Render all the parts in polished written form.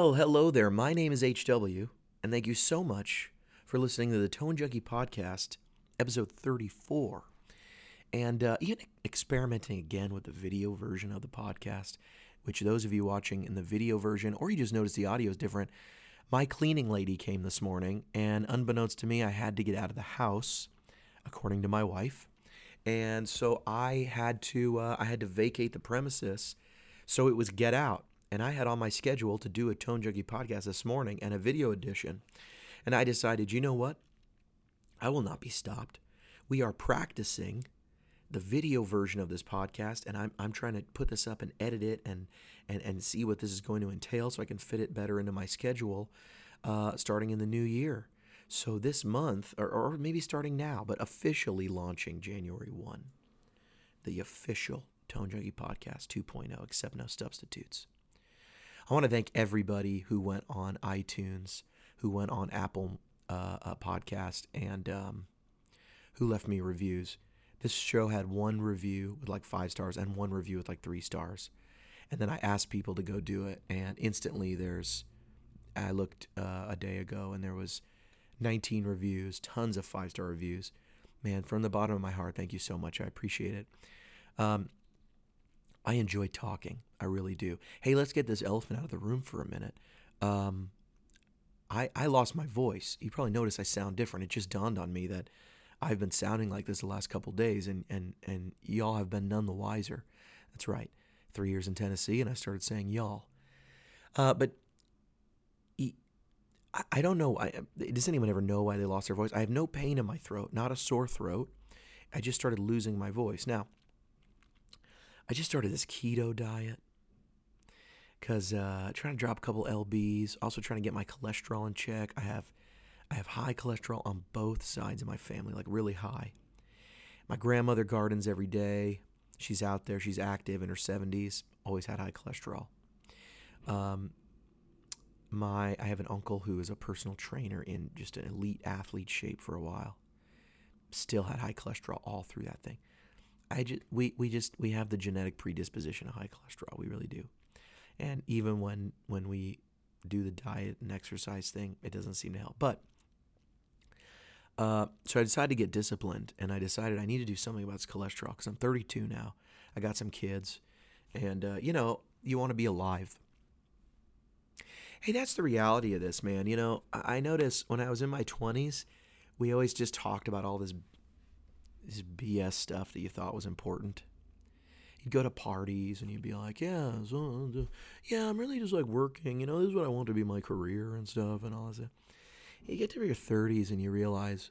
Well, hello there. My name is HW, and thank you so much for listening to the Tone Junkie Podcast, episode 34. And even experimenting again with the video version of the podcast, which those of you watching in the video version, or you just notice the audio is different, my cleaning lady came this morning, and unbeknownst to me, I had to get out of the house, according to my wife. And so I had to vacate the premises, so it was get out. And I had on my schedule to do a Tone Junkie podcast this morning and a video edition. And I decided, you know what? I will not be stopped. We are practicing the video version of this podcast, and I'm trying to put this up and edit it and see what this is going to entail so I can fit it better into my schedule starting in the new year. So this month, or maybe starting now, but officially launching January 1, the official Tone Junkie Podcast 2.0, except no substitutes. I want to thank everybody who went on iTunes, who went on Apple podcast, and who left me reviews. This show had one review with like 5 stars and one review with like 3 stars. And then I asked people to go do it, and instantly I looked a day ago, and there was 19 reviews, tons of 5-star reviews. Man, from the bottom of my heart, thank you so much. I appreciate it. I enjoy talking. I really do. Hey, let's get this elephant out of the room for a minute. I lost my voice. You probably noticed I sound different. It just dawned on me that I've been sounding like this the last couple days, and y'all have been none the wiser. That's right. 3 years in Tennessee, and I started saying y'all. But I don't know. Does anyone ever know why they lost their voice? I have no pain in my throat, not a sore throat. I just started losing my voice. Now, I just started this keto diet because trying to drop a couple lbs, also trying to get my cholesterol in check. I have high cholesterol on both sides of my family, like really high. My grandmother gardens every day. She's out there. She's active in her 70s. Always had high cholesterol. I have an uncle who is a personal trainer in just an elite athlete shape for a while. Still had high cholesterol all through that thing. We have the genetic predisposition of high cholesterol. We really do. And even when we do the diet and exercise thing, it doesn't seem to help. But so I decided to get disciplined, and I decided I need to do something about this cholesterol because I'm 32 now. I got some kids, and you want to be alive. Hey, that's the reality of this, man. You know, I noticed when I was in my 20s, we always just talked about all this BS stuff that you thought was important. You'd go to parties and you'd be like, yeah, I'm really just like working, this is what I want to be my career and stuff and all that stuff. You get to your 30s and you realize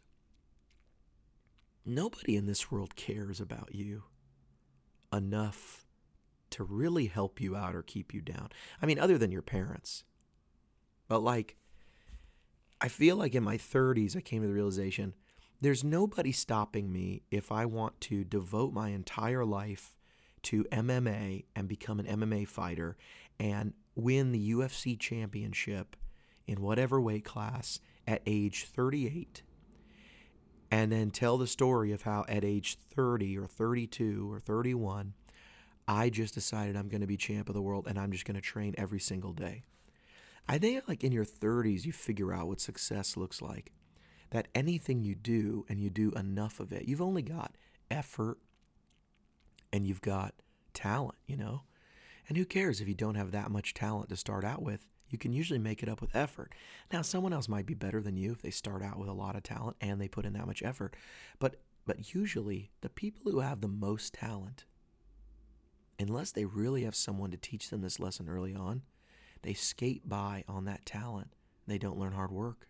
nobody in this world cares about you enough to really help you out or keep you down. I mean, other than your parents. But like, I feel like in my 30s, I came to the realization there's nobody stopping me if I want to devote my entire life to MMA and become an MMA fighter and win the UFC championship in whatever weight class at age 38, and then tell the story of how at age 30 or 32 or 31, I just decided I'm going to be champ of the world and I'm just going to train every single day. I think like in your 30s, you figure out what success looks like. That anything you do, and you do enough of it, you've only got effort and you've got talent, And who cares if you don't have that much talent to start out with? You can usually make it up with effort. Now, someone else might be better than you if they start out with a lot of talent and they put in that much effort. But usually, the people who have the most talent, unless they really have someone to teach them this lesson early on, they skate by on that talent. They don't learn hard work.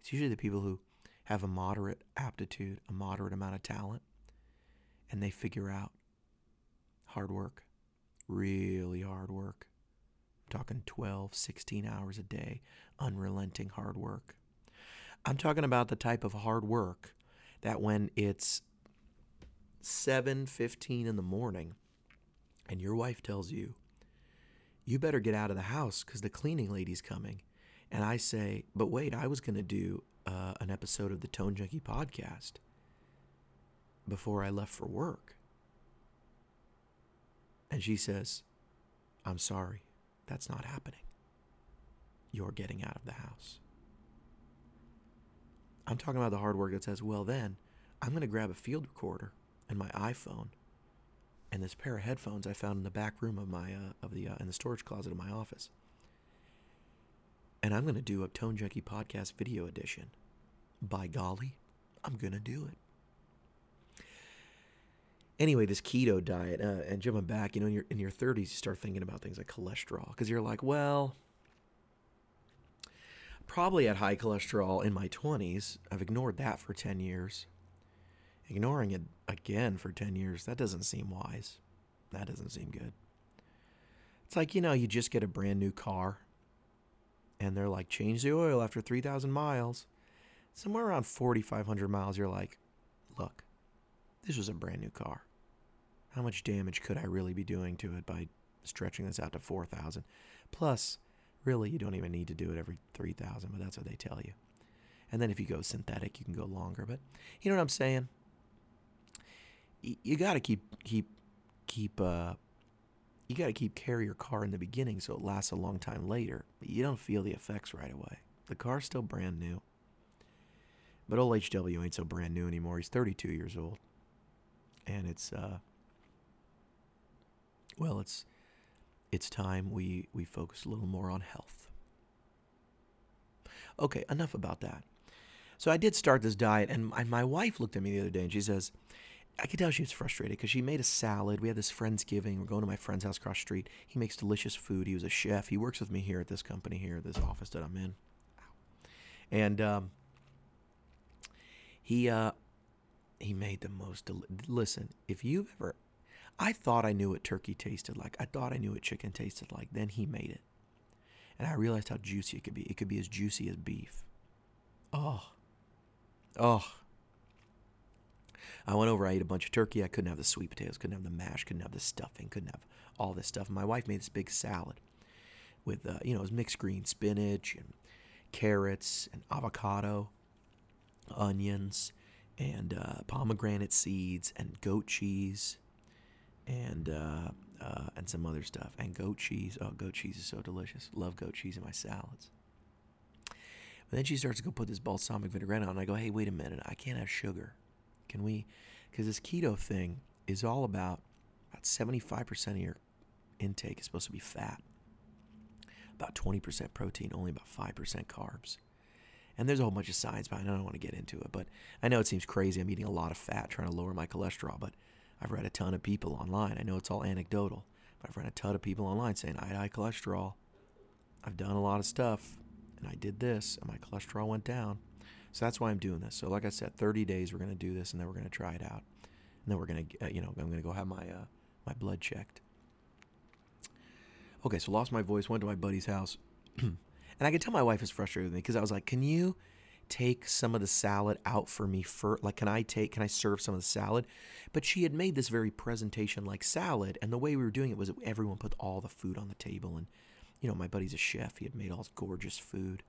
It's usually the people who have a moderate aptitude, a moderate amount of talent, and they figure out hard work, really hard work. I'm talking 12, 16 hours a day, unrelenting hard work. I'm talking about the type of hard work that when it's 7:15 in the morning and your wife tells you, you better get out of the house because the cleaning lady's coming. And I say, but wait, I was going to do an episode of the Tone Junkie podcast before I left for work. And she says, I'm sorry, that's not happening. You're getting out of the house. I'm talking about the hard work that says, well then, I'm going to grab a field recorder and my iPhone and this pair of headphones I found in the back room of my in the storage closet of my office. And I'm going to do a Tone Junkie Podcast video edition. By golly, I'm going to do it. Anyway, this keto diet, and jumping back, you know, in your 30s, you start thinking about things like cholesterol. Because you're like, well, probably had high cholesterol in my 20s. I've ignored that for 10 years. Ignoring it again for 10 years, that doesn't seem wise. That doesn't seem good. It's like, you know, you just get a brand new car. And they're like, change the oil after 3,000 miles. Somewhere around 4,500 miles, you're like, look. This was a brand new car. How much damage could I really be doing to it by stretching this out to 4,000? Plus, really, you don't even need to do it every 3,000, but that's what they tell you. And then if you go synthetic, you can go longer. But you know what I'm saying? You got to carry your car in the beginning so it lasts a long time later. But you don't feel the effects right away. The car's still brand new. But old HW ain't so brand new anymore. He's 32 years old. And it's time we focus a little more on health. Okay, enough about that. So I did start this diet, and my wife looked at me the other day, and she says, I could tell she was frustrated because she made a salad. We had this Friendsgiving. We're going to my friend's house across the street. He makes delicious food. He was a chef. He works with me here at this company here, this office that I'm in. And he made the most... Listen, if you've ever... I thought I knew what turkey tasted like. I thought I knew what chicken tasted like. Then he made it. And I realized how juicy it could be. It could be as juicy as beef. Oh. I went over. I ate a bunch of turkey. I couldn't have the sweet potatoes. Couldn't have the mash. Couldn't have the stuffing. Couldn't have all this stuff. My wife made this big salad with, it was mixed green spinach and carrots and avocado, onions, and pomegranate seeds, and goat cheese, and some other stuff, and goat cheese. Oh, goat cheese is so delicious. Love goat cheese in my salads. But then she starts to go put this balsamic vinaigrette on, and I go, hey, wait a minute, I can't have sugar. Can we? Because this keto thing is all about 75% of your intake is supposed to be fat, about 20% protein, only about 5% carbs. And there's a whole bunch of science behind it. I don't want to get into it, but I know it seems crazy. I'm eating a lot of fat trying to lower my cholesterol, but I've read a ton of people online. I know it's all anecdotal, but I've read a ton of people online saying, I had high cholesterol. I've done a lot of stuff, and I did this, and my cholesterol went down. So that's why I'm doing this. So like I said, 30 days we're going to do this, and then we're going to try it out. And then we're going to, I'm going to go have my blood checked. Okay, so lost my voice, went to my buddy's house. And I could tell my wife is frustrated with me because I was like, can you take some of the salad out for me first? Like, can I serve some of the salad? But she had made this very presentation like salad. And the way we were doing it was everyone put all the food on the table. And, my buddy's a chef. He had made all this gorgeous food.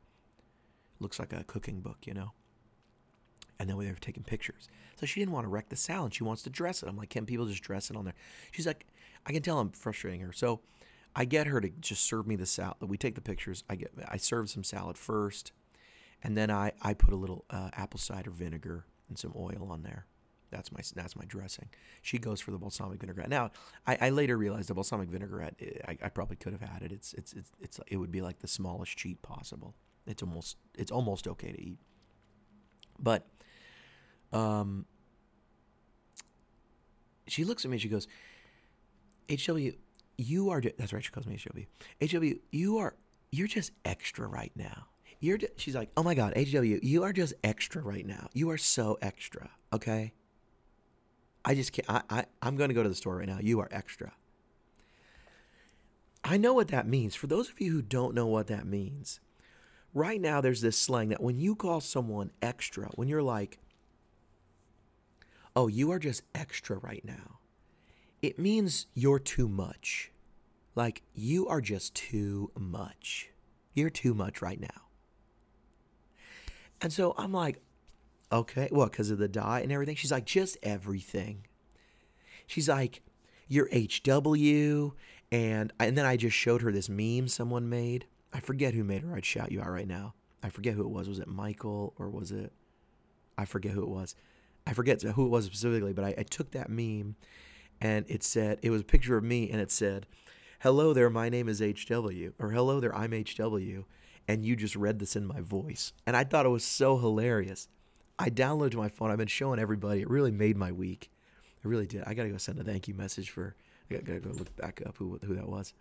Looks like a cooking book, And then we were taking pictures. So she didn't want to wreck the salad. She wants to dress it. I'm like, can people just dress it on there? She's like, I can tell I'm frustrating her. So I get her to just serve me the salad. We take the pictures. I serve some salad first, and then I put a little apple cider vinegar and some oil on there. That's my dressing. She goes for the balsamic vinaigrette. Now I later realized the balsamic vinaigrette. I probably could have had it. It would be like the smallest cheat possible. It's almost okay to eat, but she looks at me and she goes, HW. You are, that's right, she calls me HW, you're just extra right now. She's like, oh my God, HW, you are just extra right now. You are so extra, okay? I just can't, I'm going to go to the store right now. You are extra. I know what that means. For those of you who don't know what that means, right now there's this slang that when you call someone extra, when you're like, oh, you are just extra right now. It means you're too much. Like, you are just too much. You're too much right now. And so I'm like, okay, well, because of the diet and everything? She's like, just everything. She's like, you're HW And then I just showed her this meme someone made. I forget who made her. I'd shout you out right now. I forget who it was. Was it Michael or was it? I forget who it was. I forget who it was specifically, but I took that meme and it said, it was a picture of me and it said, hello there, my name is HW, or hello there, I'm HW, and you just read this in my voice. And I thought it was so hilarious. I downloaded my phone. I've been showing everybody. It really made my week. It really did. I got to go send a thank you message for, I got to go look back up who that was.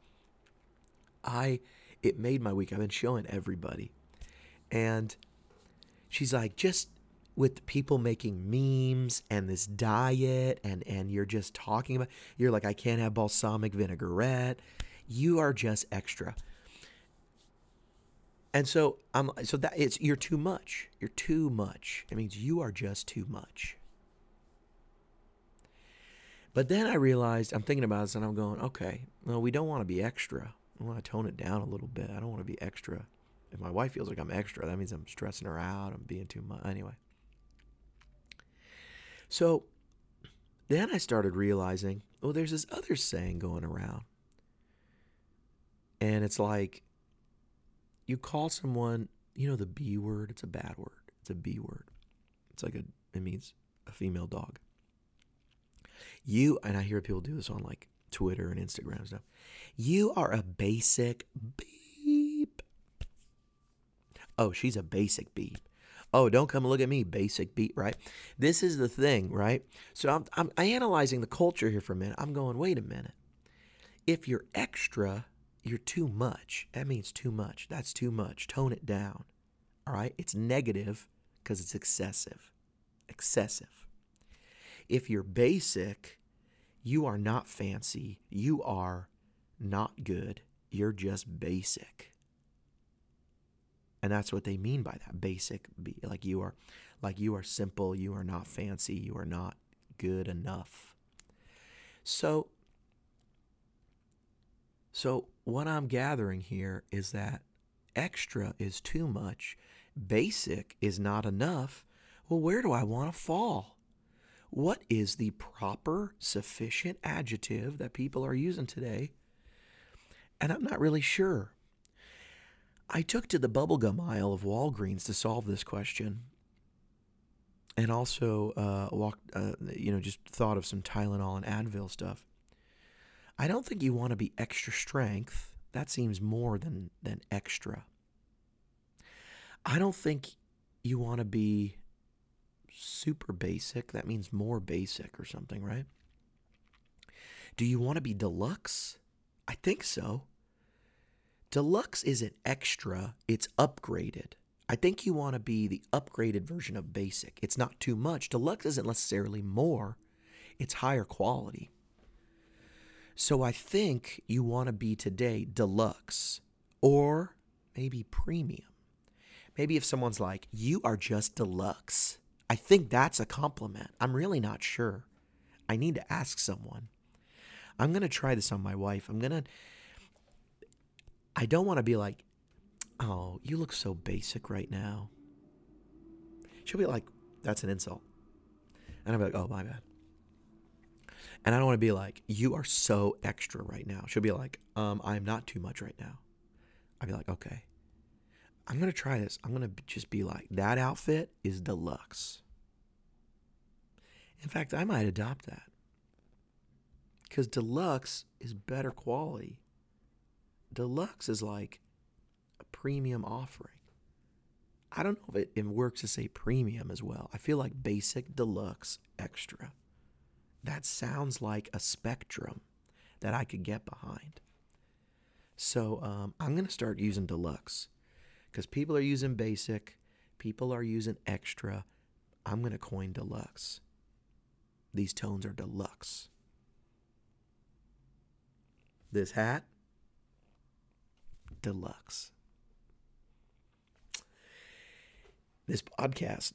It made my week. I've been showing everybody. And she's like, just with people making memes and this diet and you're just talking about, you're like, I can't have balsamic vinaigrette. You are just extra. And so you're too much. You're too much. It means you are just too much. But then I realized, I'm thinking about this and I'm going, okay, well, we don't want to be extra. I want to tone it down a little bit. I don't want to be extra. If my wife feels like I'm extra, that means I'm stressing her out. I'm being too much. Anyway. So then I started realizing, oh, there's this other saying going around. And it's like, you call someone, you know, the B word, it's a bad word. It's a B word. It's like it means a female dog. And I hear people do this on like Twitter and Instagram and stuff. You are a basic beep. Oh, she's a basic beep. Oh, don't come and look at me, basic beep, right? This is the thing, right? So I'm analyzing the culture here for a minute. I'm going, wait a minute. If you're extra, you're too much. That means too much. That's too much. Tone it down. All right? It's negative because it's excessive. Excessive. If you're basic, you are not fancy. You are not good. You're just basic. And that's what they mean by that. Basic. Like you are simple. You are not fancy. You are not good enough. So what I'm gathering here is that extra is too much. Basic is not enough. Well, where do I want to fall? What is the proper, sufficient adjective that people are using today? And I'm not really sure. I took to the bubblegum aisle of Walgreens to solve this question. And also just thought of some Tylenol and Advil stuff. I don't think you want to be extra strength. That seems more than extra. I don't think you want to be super basic. That means more basic or something, right? Do you want to be deluxe? I think so. Deluxe isn't extra. It's upgraded. I think you want to be the upgraded version of basic. It's not too much. Deluxe isn't necessarily more. It's higher quality. So I think you want to be today deluxe or maybe premium. Maybe if someone's like, you are just deluxe. I think that's a compliment. I'm really not sure. I need to ask someone. I'm going to try this on my wife. I don't want to be like, oh, you look so basic right now. She'll be like, that's an insult. And I'll be like, oh, my bad. And I don't want to be like, you are so extra right now. She'll be like, I'm not too much right now. I'll be like, okay. I'm going to try this. I'm going to just be like, that outfit is deluxe. In fact, I might adopt that. Because deluxe is better quality. Deluxe is like a premium offering. I don't know if it works to say premium as well. I feel like basic, deluxe, extra. That sounds like a spectrum that I could get behind. So I'm going to start using deluxe because people are using basic. People are using extra. I'm going to coin deluxe. These tones are deluxe. This hat, deluxe. This podcast,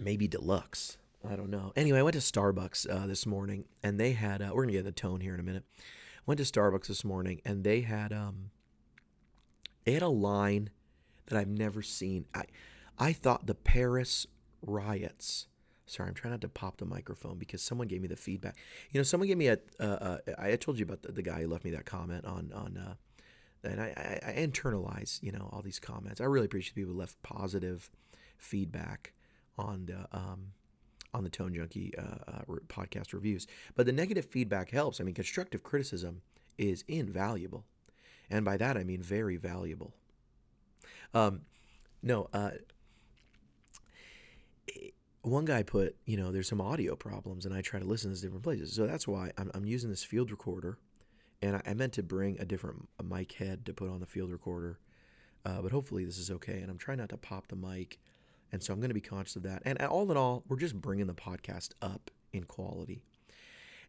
maybe deluxe. I don't know. Anyway, I went to Starbucks this morning, and they had, we're going to get the tone here in a minute. Went to Starbucks this morning, and they had a line that I've never seen. I thought the Paris riots Sorry, I'm trying not to pop the microphone because someone gave me the feedback. You know, someone gave me I told you about the guy who left me that comment on and I internalize, you know, all these comments. I really appreciate people who left positive feedback on the Tone Junkie podcast reviews. But the negative feedback helps. I mean, constructive criticism is invaluable. And by that, I mean very valuable. One guy put, you know, there's some audio problems, and I try to listen to different places. So that's why I'm using this field recorder, and I meant to bring a different mic head to put on the field recorder. But hopefully this is okay, and I'm trying not to pop the mic. And so I'm going to be conscious of that. And all in all, we're just bringing the podcast up in quality.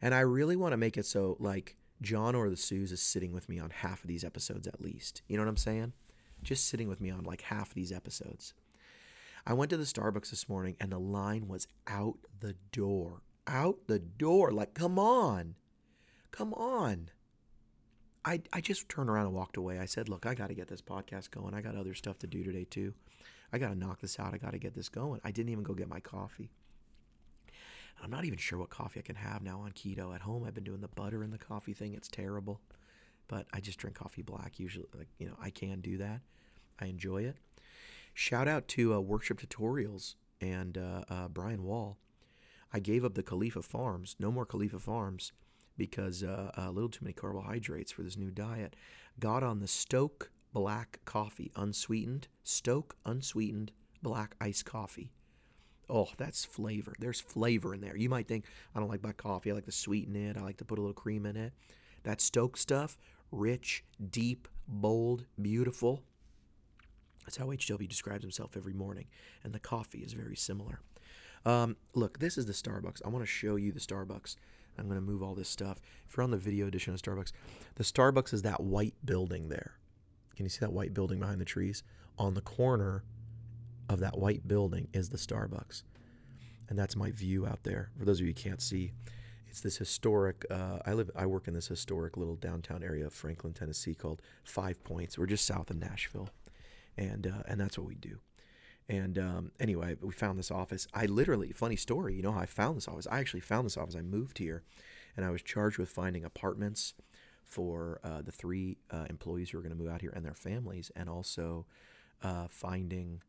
And I really want to make it so, like, John or the Suze is sitting with me on half of these episodes at least. You know what I'm saying? Just sitting with me on, like, half of these episodes. I went to the Starbucks this morning, and the line was out the door. Out the door. Like, come on. Come on. I just turned around and walked away. I said, look, I got to get this podcast going. I got other stuff to do today, too. I got to knock this out. I got to get this going. I didn't even go get my coffee. I'm not even sure what coffee I can have now on keto. At home, I've been doing the butter and the coffee thing. It's terrible. But I just drink coffee black usually. Like, you know, I can do that. I enjoy it. Shout out to Workshop Tutorials and Brian Wall. I gave up the Khalifa Farms. No more Khalifa Farms because a little too many carbohydrates for this new diet. Got on the Stoke black coffee, unsweetened. Stoke unsweetened black iced coffee. Oh, that's flavor. There's flavor in there. You might think, I don't like black coffee. I like to sweeten it. I like to put a little cream in it. That Stoke stuff, rich, deep, bold, beautiful. That's how HW describes himself every morning. And the coffee is very similar. Look, this is the Starbucks. I want to show you the Starbucks. I'm going to move all this stuff. If you're on the video edition of Starbucks, the Starbucks is that white building there. Can you see that white building behind the trees? On the corner of that white building is the Starbucks. And that's my view out there. For those of you who can't see, it's this historic, I work in this historic little downtown area of Franklin, Tennessee called 5 Points. We're just south of Nashville. And that's what we do. And anyway, we found this office. I literally, funny story, you know how I found this office? I actually found this office. I moved here and I was charged with finding apartments for the three employees who are going to move out here and their families, and also finding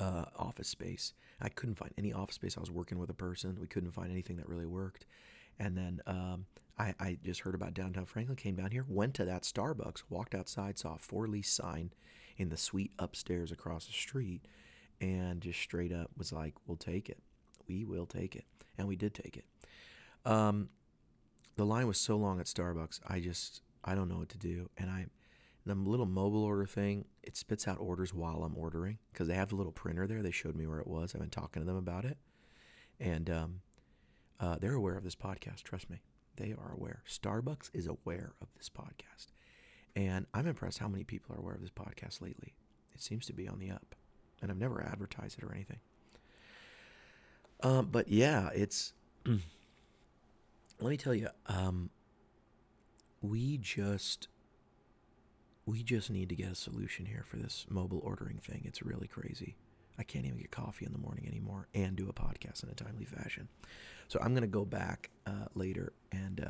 office space. I couldn't find any office space. I was working with a person. We couldn't find anything that really worked. And then I just heard about downtown Franklin, came down here, went to that Starbucks, walked outside, saw a for lease sign in the suite upstairs across the street, and just straight up was like, we'll take it. We will take it. And we did take it. The line was so long at Starbucks, I don't know what to do. And the little mobile order thing, it spits out orders while I'm ordering because they have the little printer there. They showed me where it was. I've been talking to them about it. And they're aware of this podcast. Trust me. They are aware. Starbucks is aware of this podcast. And I'm impressed how many people are aware of this podcast lately. It seems to be on the up. And I've never advertised it or anything. But yeah, it's... Let me tell you, we just need to get a solution here for this mobile ordering thing. It's really crazy. I can't even get coffee in the morning anymore and do a podcast in a timely fashion. So I'm gonna go back later and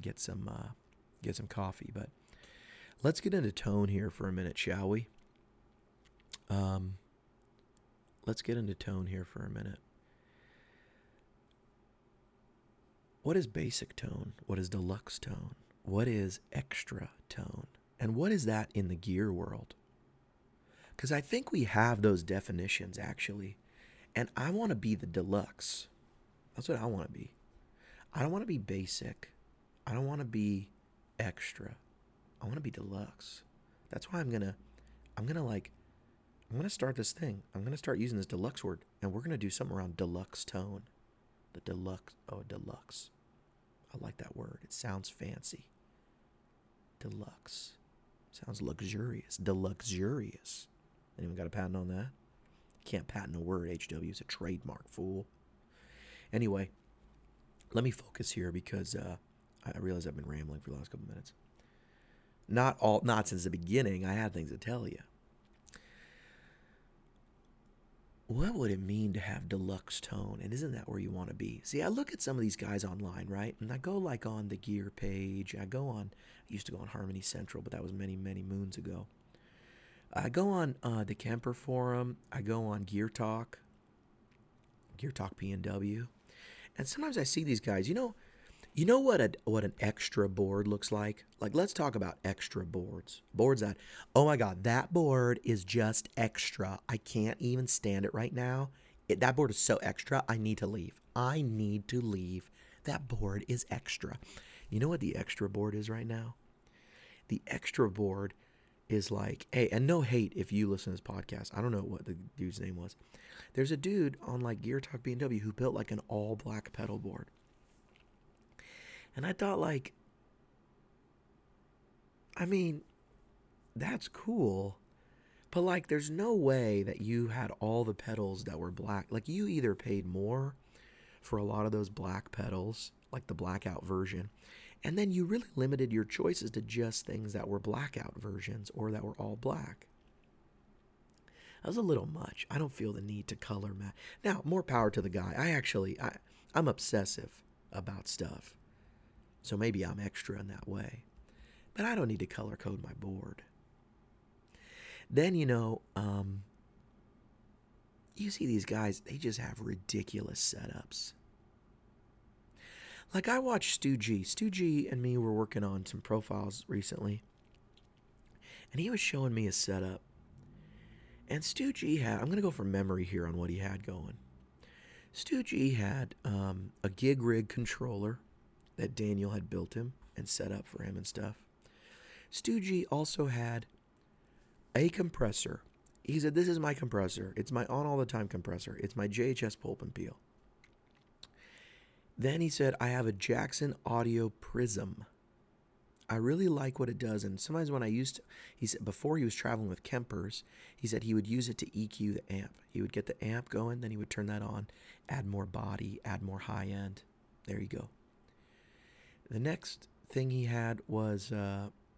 get some coffee. But let's get into tone here for a minute, shall we? Let's get into tone here for a minute. What is basic tone? What is deluxe tone? What is extra tone? And what is that in the gear world? Because I think we have those definitions, actually. And I want to be the deluxe. That's what I want to be. I don't want to be basic. I don't want to be extra. I want to be deluxe. That's why I'm going to start this thing. I'm going to start using this deluxe word. And we're going to do something around deluxe tone. The deluxe. Oh, deluxe. I like that word. It sounds fancy. Deluxe. Sounds luxurious. Deluxurious. Anyone got a patent on that? Can't patent a word, HW. It's a trademark, fool. Anyway, let me focus here because I realize I've been rambling for the last couple minutes. Not since the beginning. I had things to tell you. what would it mean to have deluxe tone? And isn't that where you want to be? See, I look at some of these guys online, right? And I go like on the Gear Page. I used to go on Harmony Central, but that was many, many moons ago. I go on the Kemper forum. I go on Gear Talk PNW. And sometimes I see these guys, you know what an extra board looks like? Like, let's talk about extra boards. Boards that, oh my God, that board is just extra. I can't even stand it right now. That board is so extra, I need to leave. That board is extra. You know what the extra board is right now? The extra board is like, hey, and no hate if you listen to this podcast. I don't know what the dude's name was. There's a dude on like Gear Talk B&W who built like an all black pedal board. And I thought like, I mean, that's cool, but like there's no way that you had all the pedals that were black. Like you either paid more for a lot of those black pedals, like the blackout version, and then you really limited your choices to just things that were blackout versions or that were all black. That was a little much. I don't feel the need to color match. Now, more power to the guy. I'm obsessive about stuff. So maybe I'm extra in that way. But I don't need to color code my board. Then, you see these guys, they just have ridiculous setups. Like, I watched Stu G. Stu G and me were working on some profiles recently. And he was showing me his setup. And Stu G had, I'm going to go from memory here on what he had going. Stu G had a GigRig controller that Daniel had built him and set up for him and stuff. Stu G also had a compressor. He said, this is my compressor. It's my on all the time compressor. It's my JHS Pulp and Peel. Then he said, I have a Jackson Audio Prism. I really like what it does. And sometimes when I used to, he said, before he was traveling with Kempers, he said he would use it to EQ the amp. He would get the amp going, then he would turn that on, add more body, add more high end. There you go. The next thing he had was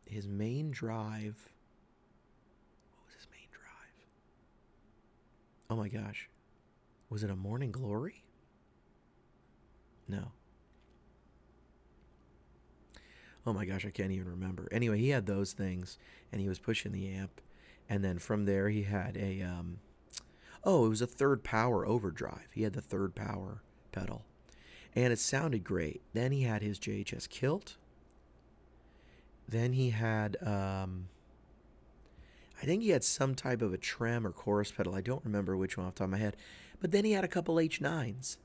his main drive. What was his main drive? Oh my gosh. Was it a Morning Glory? No. Oh my gosh, I can't even remember. Anyway, he had those things, and he was pushing the amp, and then from there he had a, it was a Third Power overdrive. He had the Third Power pedal, and it sounded great. Then he had his JHS Kilt. Then he had, I think he had some type of a trem or chorus pedal. I don't remember which one off the top of my head, but then he had a couple H9s.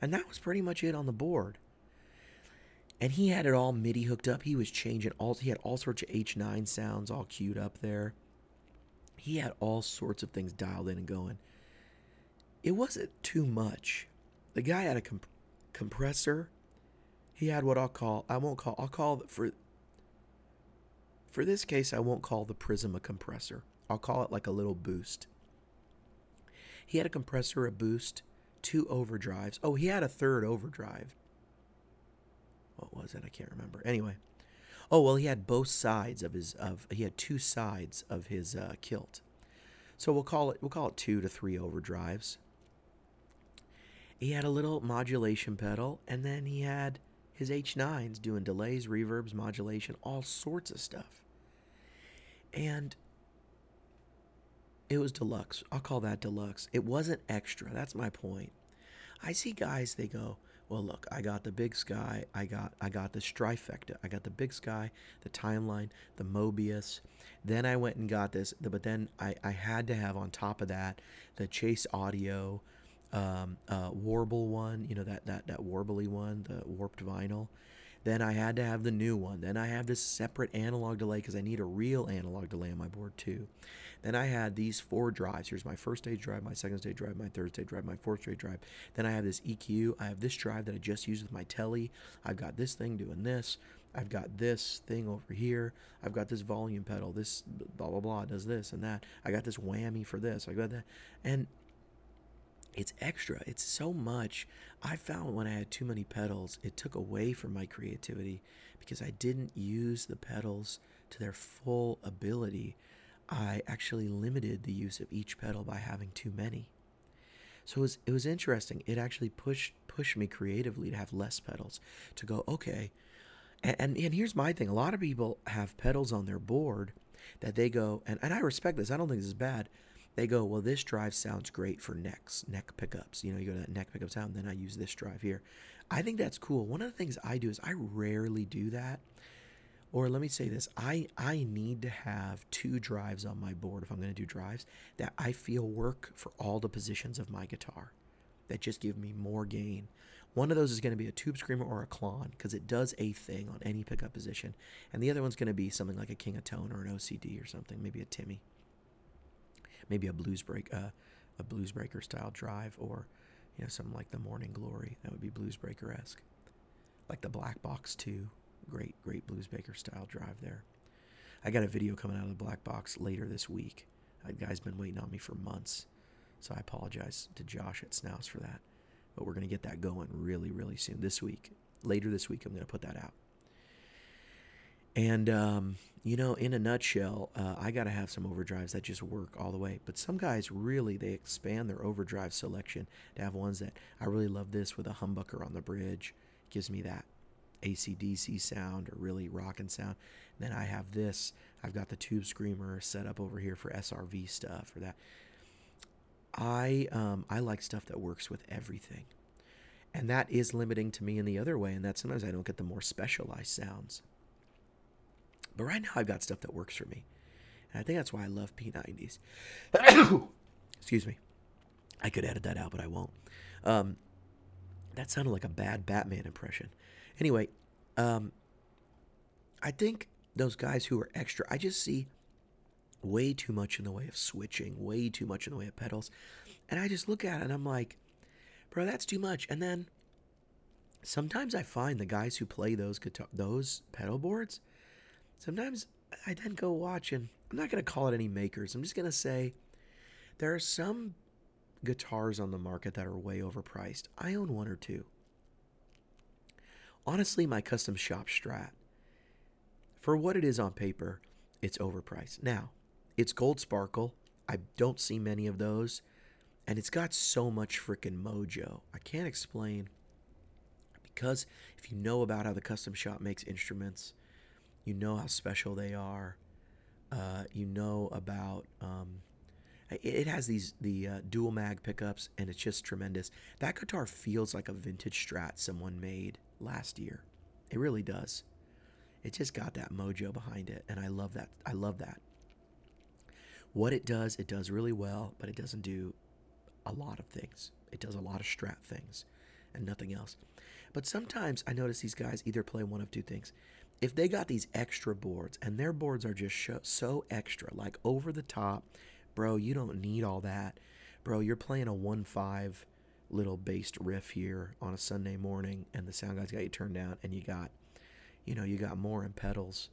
And that was pretty much it on the board. And he had it all MIDI hooked up. He was changing he had all sorts of H9 sounds all queued up there. He had all sorts of things dialed in and going. It wasn't too much. The guy had a compressor. He had what for this case, I won't call the Prism a compressor. I'll call it like a little boost. He had a compressor, a boost, 2 overdrives. Oh, he had a third overdrive. What was it? I can't remember. Anyway. Oh, well, he had both sides of his, he had 2 sides of his Kilt. So we'll call it 2 to 3 overdrives. He had a little modulation pedal, and then he had his H9s doing delays, reverbs, modulation, all sorts of stuff. And it was deluxe. I'll call that deluxe. It wasn't extra. That's my point. I see guys, they go, well, look, I got the Big Sky. I got the Strifecta. I got the Big Sky, the Timeline, the Mobius. Then I went and got this. But then I had to have on top of that the Chase Audio Warble one, that warbly one, the warped vinyl. Then I had to have the new one. Then I have this separate analog delay because I need a real analog delay on my board too. Then I had these 4 drives. Here's my first stage drive, my second stage drive, my third stage drive, my fourth stage drive. Then I have this EQ. I have this drive that I just used with my Tele. I've got this thing doing this. I've got this thing over here. I've got this volume pedal. This blah, blah, blah does this and that. I got this whammy for this. I got that. And it's extra. It's so much. I found when I had too many pedals, it took away from my creativity because I didn't use the pedals to their full ability. I actually limited the use of each pedal by having too many. So it was interesting. It actually pushed me creatively to have less pedals, to go, okay. And here's my thing. A lot of people have pedals on their board that they go, and I respect this. I don't think this is bad. They go, well, this drive sounds great for neck pickups. You know, you go to that neck pickup sound, then I use this drive here. I think that's cool. One of the things I do is I rarely do that. Or let me say this, I need to have two drives on my board if I'm going to do drives that I feel work for all the positions of my guitar, that just give me more gain. One of those is going to be a Tube Screamer or a Klon, because it does a thing on any pickup position. And the other one's going to be something like a King of Tone or an OCD or something, maybe a Timmy. Maybe a Bluesbreaker style drive, or you know, something like the Morning Glory. That would be Bluesbreaker-esque. Like the Black Box 2. Great Bluesbreaker style drive there. I got a video coming out of the Black Box later this week. That guy's been waiting on me for months, so I apologize to Josh at Snouse for that. But we're going to get that going really, really soon. This week. Later this week, I'm going to put that out. And, you know, in a nutshell, I got to have some overdrives that just work all the way. But some guys, really, they expand their overdrive selection to have ones that I really love this with a humbucker on the bridge. It gives me that AC/DC sound, or really rockin' sound. And then I have this. I've got the Tube Screamer set up over here for SRV stuff or that. I like stuff that works with everything. And that is limiting to me in the other way, and that sometimes I don't get the more specialized sounds. But right now I've got stuff that works for me. And I think that's why I love P90s. Excuse me. I could edit that out, but I won't. That sounded like a bad Batman impression. Anyway, I think those guys who are extra, I just see way too much in the way of switching, way too much in the way of pedals. And I just look at it and I'm like, bro, that's too much. And then sometimes I find the guys who play those pedal boards, sometimes I then go watch, and I'm not going to call it any makers. I'm just going to say there are some guitars on the market that are way overpriced. I own one or two. Honestly, my custom shop Strat, for what it is on paper, it's overpriced. Now, it's Gold Sparkle. I don't see many of those. And it's got so much freaking mojo. I can't explain. Because if you know about how the custom shop makes instruments, you know how special they are. You know about... it has the dual mag pickups, and it's just tremendous. That guitar feels like a vintage Strat someone made last year. It really does. It just got that mojo behind it, and I love that. I love that. What it does really well, but it doesn't do a lot of things. It does a lot of Strat things and nothing else. But sometimes I notice these guys either play one of two things. If they got these extra boards, and their boards are just so extra, like over the top, bro, you don't need all that. Bro, you're playing a 1.5 little bass riff here on a Sunday morning, and the sound guy's got you turned down, and you got more in pedals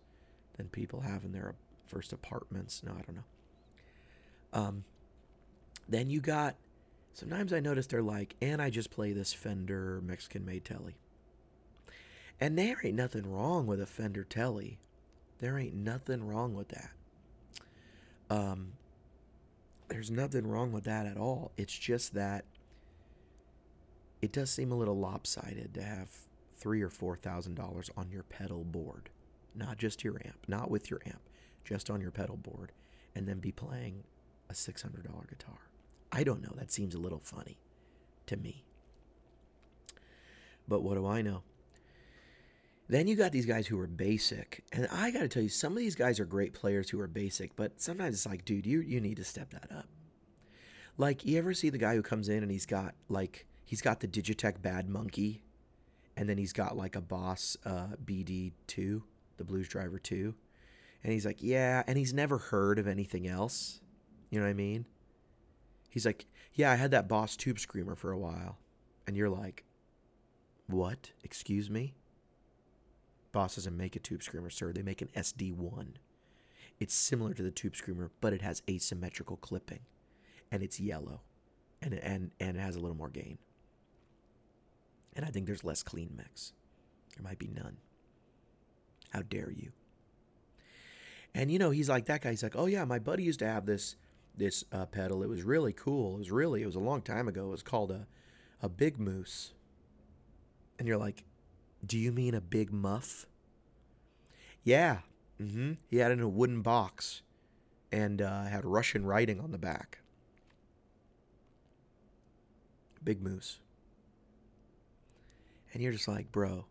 than people have in their first apartments. No, I don't know. Then you got, sometimes I notice they're like, and I just play this Fender Mexican-made Telly. And there ain't nothing wrong with a Fender Telly. There ain't nothing wrong with that. There's nothing wrong with that at all. It's just that it does seem a little lopsided to have $3,000 or $4,000 on your pedal board, not just your amp, not with your amp, just on your pedal board, and then be playing a $600 guitar. I don't know. That seems a little funny to me. But what do I know? Then you got these guys who are basic, and I got to tell you, some of these guys are great players who are basic, but sometimes it's like, dude, you need to step that up. Like, you ever see the guy who comes in and he's got the Digitech Bad Monkey, and then he's got like a Boss BD2, the Blues Driver 2, and he's like, yeah, and he's never heard of anything else. You know what I mean? He's like, yeah, I had that Boss Tube Screamer for a while, and you're like, what? Excuse me? Boss doesn't make a Tube Screamer, sir. They make an SD1. It's similar to the Tube Screamer, but it has asymmetrical clipping, and it's yellow, and it has a little more gain. And I think there's less clean mix. There might be none. How dare you? And, you know, he's like, that guy, he's like, oh, yeah, my buddy used to have this this pedal. It was really cool. It was a long time ago. It was called a Big Moose. And you're like, do you mean a Big Muff? Yeah. Mm-hmm. He had it in a wooden box and had Russian writing on the back. Big Moose. And you're just like, bro,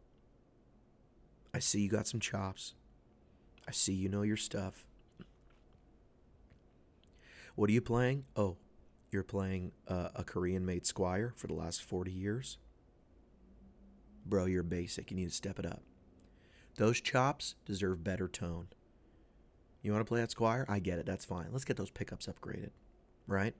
I see you got some chops. I see you know your stuff. What are you playing? Oh, you're playing a Korean-made Squire for the last 40 years? Bro, you're basic. You need to step it up. Those chops deserve better tone. You want to play that Squire? I get it. That's fine. Let's get those pickups upgraded, right?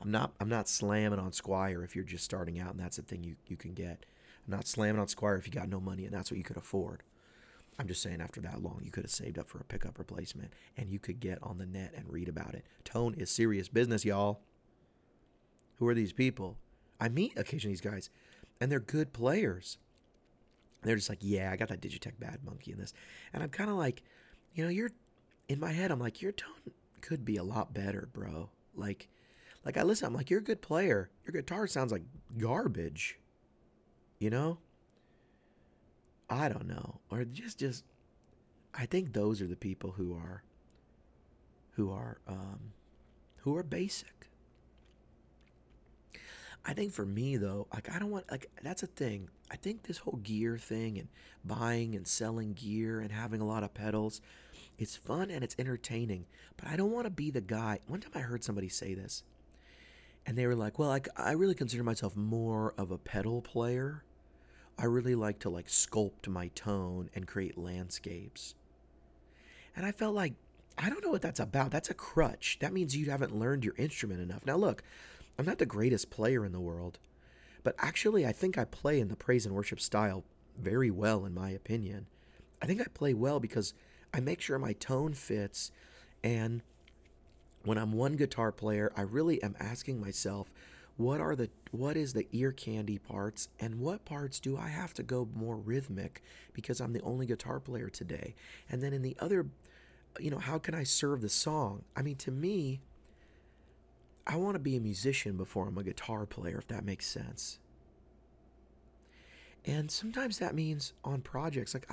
I'm not slamming on Squire if you're just starting out and that's a thing you can get. I'm not slamming on Squire if you got no money and that's what you could afford. I'm just saying after that long, you could have saved up for a pickup replacement and you could get on the net and read about it. Tone is serious business, y'all. Who are these people? I meet occasionally these guys and they're good players. And they're just like, yeah, I got that Digitech Bad Monkey in this. And I'm kind of like, you know, you're in my head. I'm like, your tone could be a lot better, bro. Like I listen, I'm like, you're a good player. Your guitar sounds like garbage, you know? I don't know, or just, I think those are the people who are basic. I think for me though, like I don't want, like that's a thing. I think this whole gear thing and buying and selling gear and having a lot of pedals, it's fun and it's entertaining, but I don't want to be the guy. One time I heard somebody say this and they were like, well, I really consider myself more of a pedal player. I really like to like sculpt my tone and create landscapes. And I felt like, I don't know what that's about. That's a crutch. That means you haven't learned your instrument enough. Now look, I'm not the greatest player in the world, but actually I think I play in the praise and worship style very well in my opinion. I think I play well because I make sure my tone fits, and when I'm one guitar player, I really am asking myself, what is the ear candy parts and what parts do I have to go more rhythmic because I'm the only guitar player today? And then in the other, you know, how can I serve the song? I mean, to me, I want to be a musician before I'm a guitar player, if that makes sense. And sometimes that means on projects, like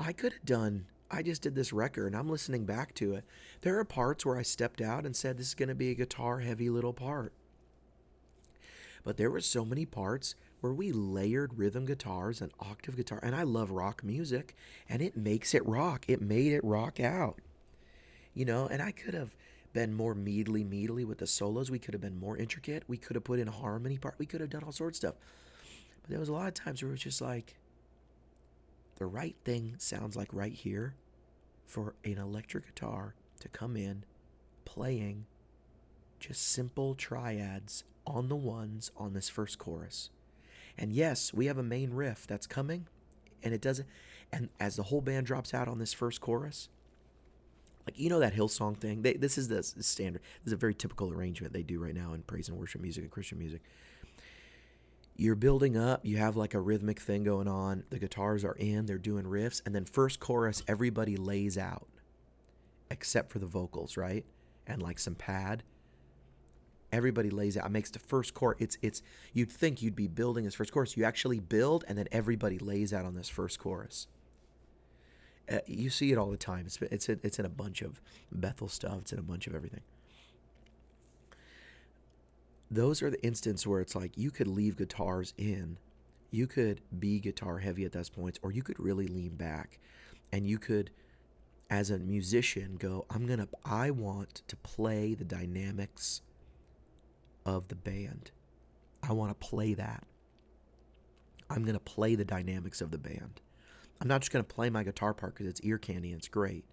I just did this record and I'm listening back to it. There are parts where I stepped out and said, this is going to be a guitar heavy little part. But there were so many parts where we layered rhythm guitars and octave guitar. And I love rock music and it makes it rock. It made it rock out, you know, and I could have been more meadly with the solos. We could have been more intricate. We could have put in harmony part. We could have done all sorts of stuff. But there was a lot of times where it was just like, the right thing sounds like right here. For an electric guitar to come in playing just simple triads on the ones on this first chorus. And yes, we have a main riff that's coming and it doesn't. And as the whole band drops out on this first chorus, like, you know, that Hillsong thing, this is the standard. This is a very typical arrangement they do right now in praise and worship music and Christian music. You're building up, you have like a rhythmic thing going on, the guitars are in, they're doing riffs, and then first chorus, everybody lays out, except for the vocals, right? And like some pad, everybody lays out, makes the first chorus, it's you'd think you'd be building this first chorus, you actually build, and then everybody lays out on this first chorus. You see it all the time, it's in a bunch of Bethel stuff, it's in a bunch of everything. Those are the instances where it's like you could leave guitars in, you could be guitar heavy at those points, or you could really lean back and you could, as a musician, go, I want to play the dynamics of the band. I want to play that. I'm going to play the dynamics of the band. I'm not just going to play my guitar part because it's ear candy and it's great.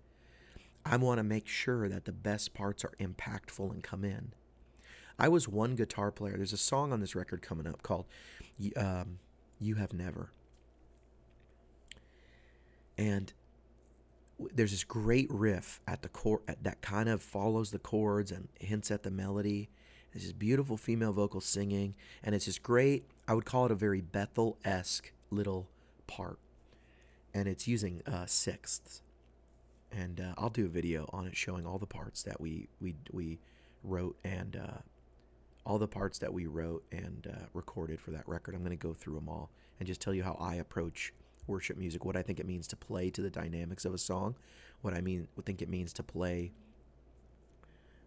I want to make sure that the best parts are impactful and come in. I was one guitar player. There's a song on this record coming up called You Have Never. And there's this great riff at the core that kind of follows the chords and hints at the melody. There's this beautiful female vocal singing. And it's this great, I would call it a very Bethel-esque little part. And it's using sixths. and I'll do a video on it showing all the parts that we wrote and all the parts that we wrote and recorded for that record. I'm going to go through them all and just tell you how I approach worship music, what I think it means to play to the dynamics of a song, what I think it means to play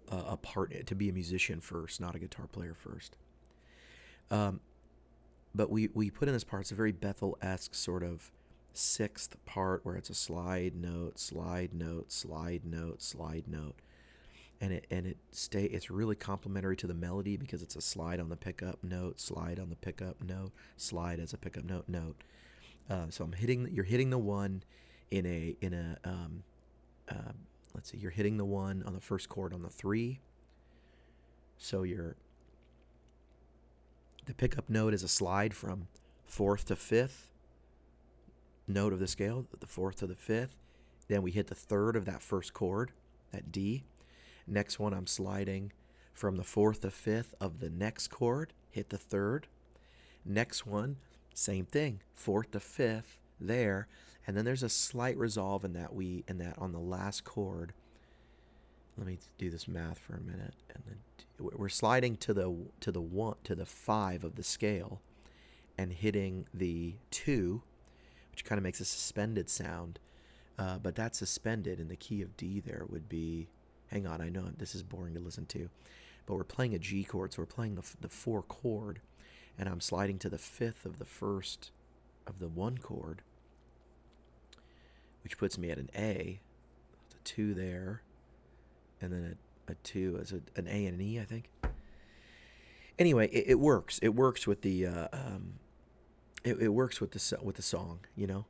a part, to be a musician first, not a guitar player first. But we put in this part. It's a very Bethel-esque sort of sixth part where it's a slide note, slide note, slide note, slide note, and it's really complementary to the melody because it's a slide on the pickup note, slide on the pickup note, slide as a pickup note note. So you're hitting the one you're hitting the one on the first chord on the 3. So the pickup note is a slide from 4th to 5th note of the scale, the 4th to the 5th. Then we hit the 3rd of that first chord, that D. Next one, I'm sliding from the 4th to 5th of the next chord, hit the 3rd. Next one, same thing, 4th to 5th there, and then there's a slight resolve in that on the last chord. Let me do this math for a minute, and then we're sliding to the 1 to the 5 of the scale, and hitting the 2, which kind of makes a suspended sound. But that's suspended in the key of D. There would be, hang on, I know this is boring to listen to, but we're playing a G chord, so we're playing the 4 chord, and I'm sliding to the 5th of the first of the 1 chord, which puts me at an A, the 2 there, and then a 2 as an A and an E, I think. Anyway, it works. It works with the it works with the song, you know,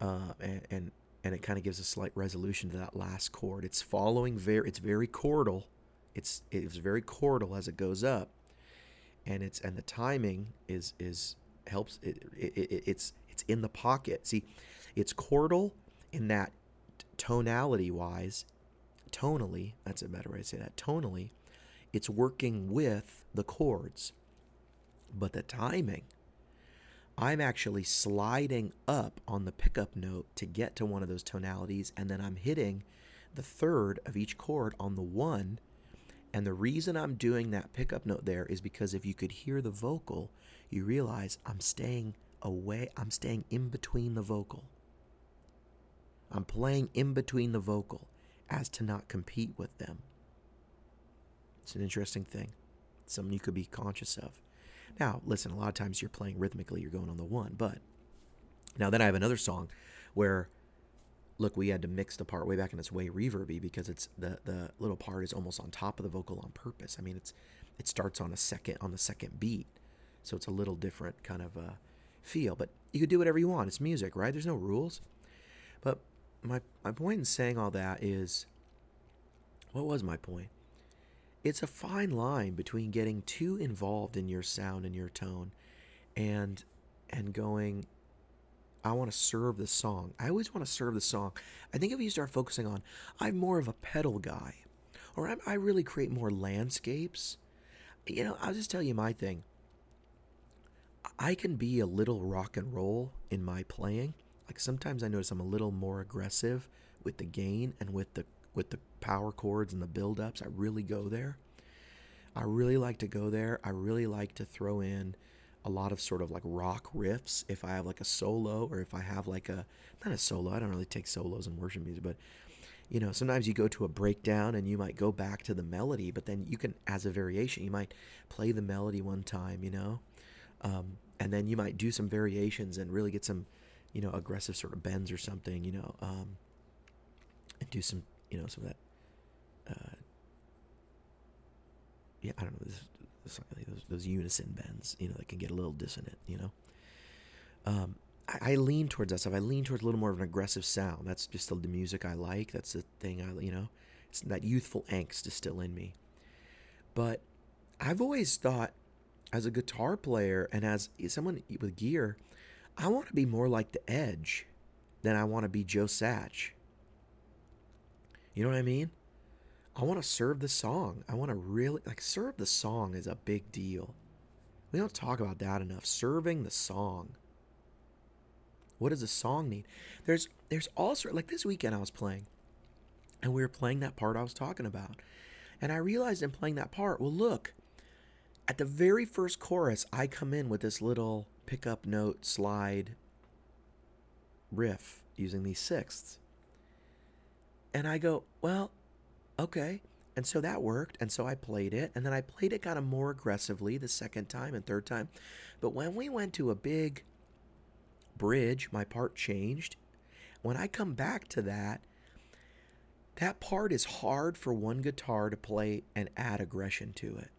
and it kind of gives a slight resolution to that last chord. It's following it's very chordal. It's very chordal as it goes up, and the timing is helps. It's in the pocket. See, it's chordal in that tonally, that's a better way to say that, tonally, it's working with the chords. But the timing, I'm actually sliding up on the pickup note to get to one of those tonalities, and then I'm hitting the 3rd of each chord on the 1. And the reason I'm doing that pickup note there is because if you could hear the vocal, you realize I'm staying away, I'm staying in between the vocal. I'm playing in between the vocal as to not compete with them. It's an interesting thing. It's something you could be conscious of. Now, listen, a lot of times you're playing rhythmically, you're going on the 1, but now then I have another song where, look, we had to mix the part way back and it's way reverby because it's the little part is almost on top of the vocal on purpose. I mean, it starts on the second beat. So it's a little different kind of a feel, but you could do whatever you want. It's music, right? There's no rules. But my point in saying all that is, what was my point? It's a fine line between getting too involved in your sound and your tone and going, I want to serve the song. I always want to serve the song. I think if you start focusing on, I'm more of a pedal guy, or I really create more landscapes. You know, I'll just tell you my thing. I can be a little rock and roll in my playing. Like sometimes I notice I'm a little more aggressive with the gain and with the power chords and the buildups. I really go there. I really like to go there. I really like to throw in a lot of sort of like rock riffs if I have like a solo, or if I have like not a solo. I don't really take solos in worship music, but you know, sometimes you go to a breakdown and you might go back to the melody, but then you can, as a variation, you might play the melody one time, you know, and then you might do some variations and really get some, you know, aggressive sort of bends or something, you know, and do some, you know, some of that, yeah, I don't know, this like those unison bends, you know, that can get a little dissonant, you know. I lean towards that stuff. I lean towards a little more of an aggressive sound. That's just the music I like. That's the thing I, you know, it's that youthful angst is still in me. But I've always thought, as a guitar player and as someone with gear, I want to be more like The Edge than I want to be Joe Satch. You know what I mean? I want to serve the song. I want to really, like, serve the song is a big deal. We don't talk about that enough. Serving the song. What does a song need? There's also, like this weekend I was playing, And we were playing that part I was talking about. And I realized in playing that part, well, look, at the very first chorus, I come in with this little pickup note slide riff using these sixths. And I go, well, okay. And so that worked. And so I played it. And then I played it kind of more aggressively the second time and third time. But when we went to a big bridge, my part changed. When I come back to that, that part is hard for one guitar to play and add aggression to it.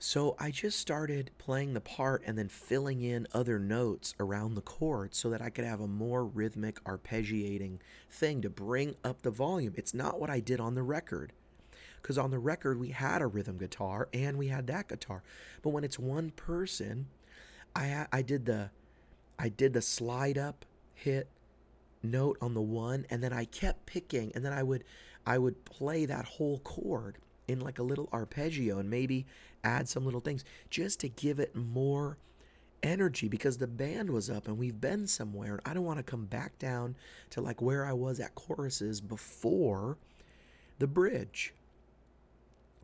So I just started playing the part and then filling in other notes around the chord so that I could have a more rhythmic, arpeggiating thing to bring up the volume. It's not what I did on the record, because on the record we had a rhythm guitar and we had that guitar. But when it's one person, I did the slide up hit note on the one, and then I kept picking, and then I would play that whole chord in like a little arpeggio and maybe add some little things just to give it more energy, because the band was up and we've been somewhere, and I don't want to come back down to like where I was at choruses before the bridge.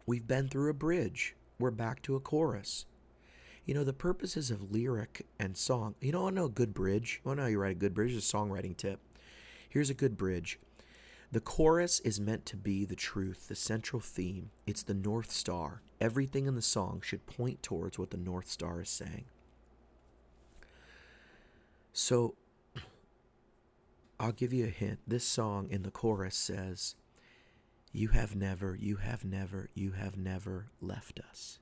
We've been through a bridge. We're back to a chorus. You know, the purposes of lyric and song. You don't want to know a good bridge. You want to know how you write a good bridge? It's a songwriting tip. Here's a good bridge. The chorus is meant to be the truth, the central theme. It's the North Star. Everything in the song should point towards what the North Star is saying. So, I'll give you a hint. This song in the chorus says, "You have never, you have never, you have never left us.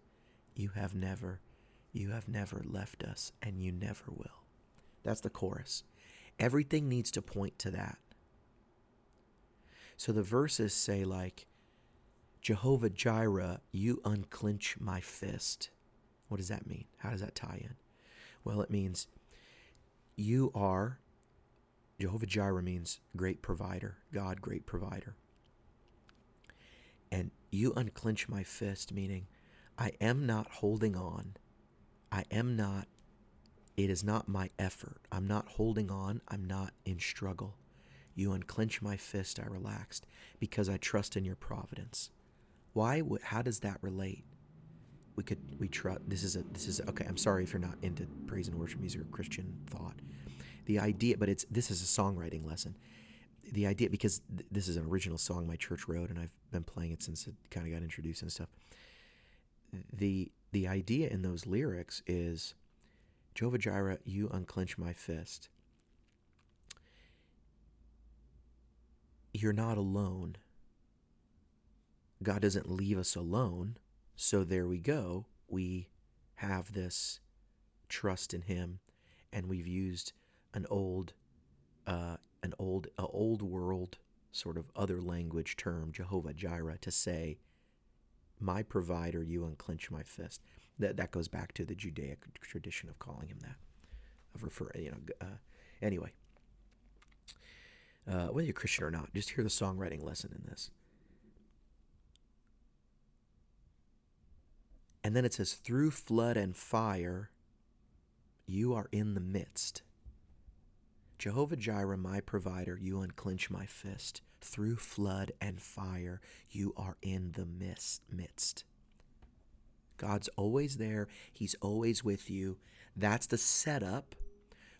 You have never left us, and you never will." That's the chorus. Everything needs to point to that. So the verses say like, "Jehovah Jireh, you unclench my fist." What does that mean? How does that tie in? Well, it means you are, Jehovah Jireh means great provider, God, great provider. And you unclench my fist, meaning I am not holding on. I am not, it is not my effort. I'm not holding on. I'm not in struggle. You unclench my fist, I relaxed, because I trust in your providence. Why? How does that relate? We trust. Okay, I'm sorry if you're not into praise and worship music or Christian thought. The idea, but this is a songwriting lesson. The idea, because this is an original song my church wrote, and I've been playing it since it kind of got introduced and stuff. The idea in those lyrics is, Jehovah Jireh, you unclench my fist. You're not alone. God doesn't leave us alone. So there we go. We have this trust in him, and we've used an old world sort of other language term, Jehovah Jireh, to say, my provider, you unclench my fist. That goes back to the Judaic tradition of calling him that, of referring, anyway. Whether you're Christian or not, just hear the songwriting lesson in this. And then it says, through flood and fire, you are in the midst. Jehovah Jireh, my provider, you unclench my fist. Through flood and fire, you are in the midst. God's always there. He's always with you. That's the setup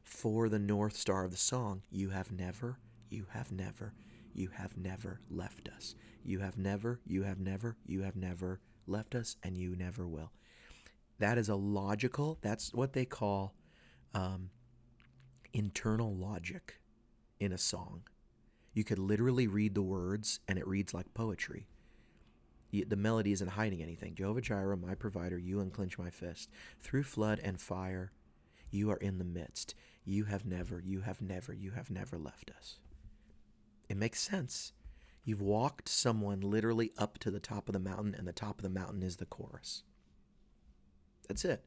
for the North Star of the song. You have never, you have never, you have never left us. You have never, you have never, you have never left us, and you never will. That is a logical, that's what they call internal logic in a song. You could literally read the words, and it reads like poetry. The melody isn't hiding anything. Jehovah Jireh, my provider, you unclench my fist. Through flood and fire, you are in the midst. You have never, you have never, you have never left us. It makes sense. You've walked someone literally up to the top of the mountain, and the top of the mountain is the chorus. That's it.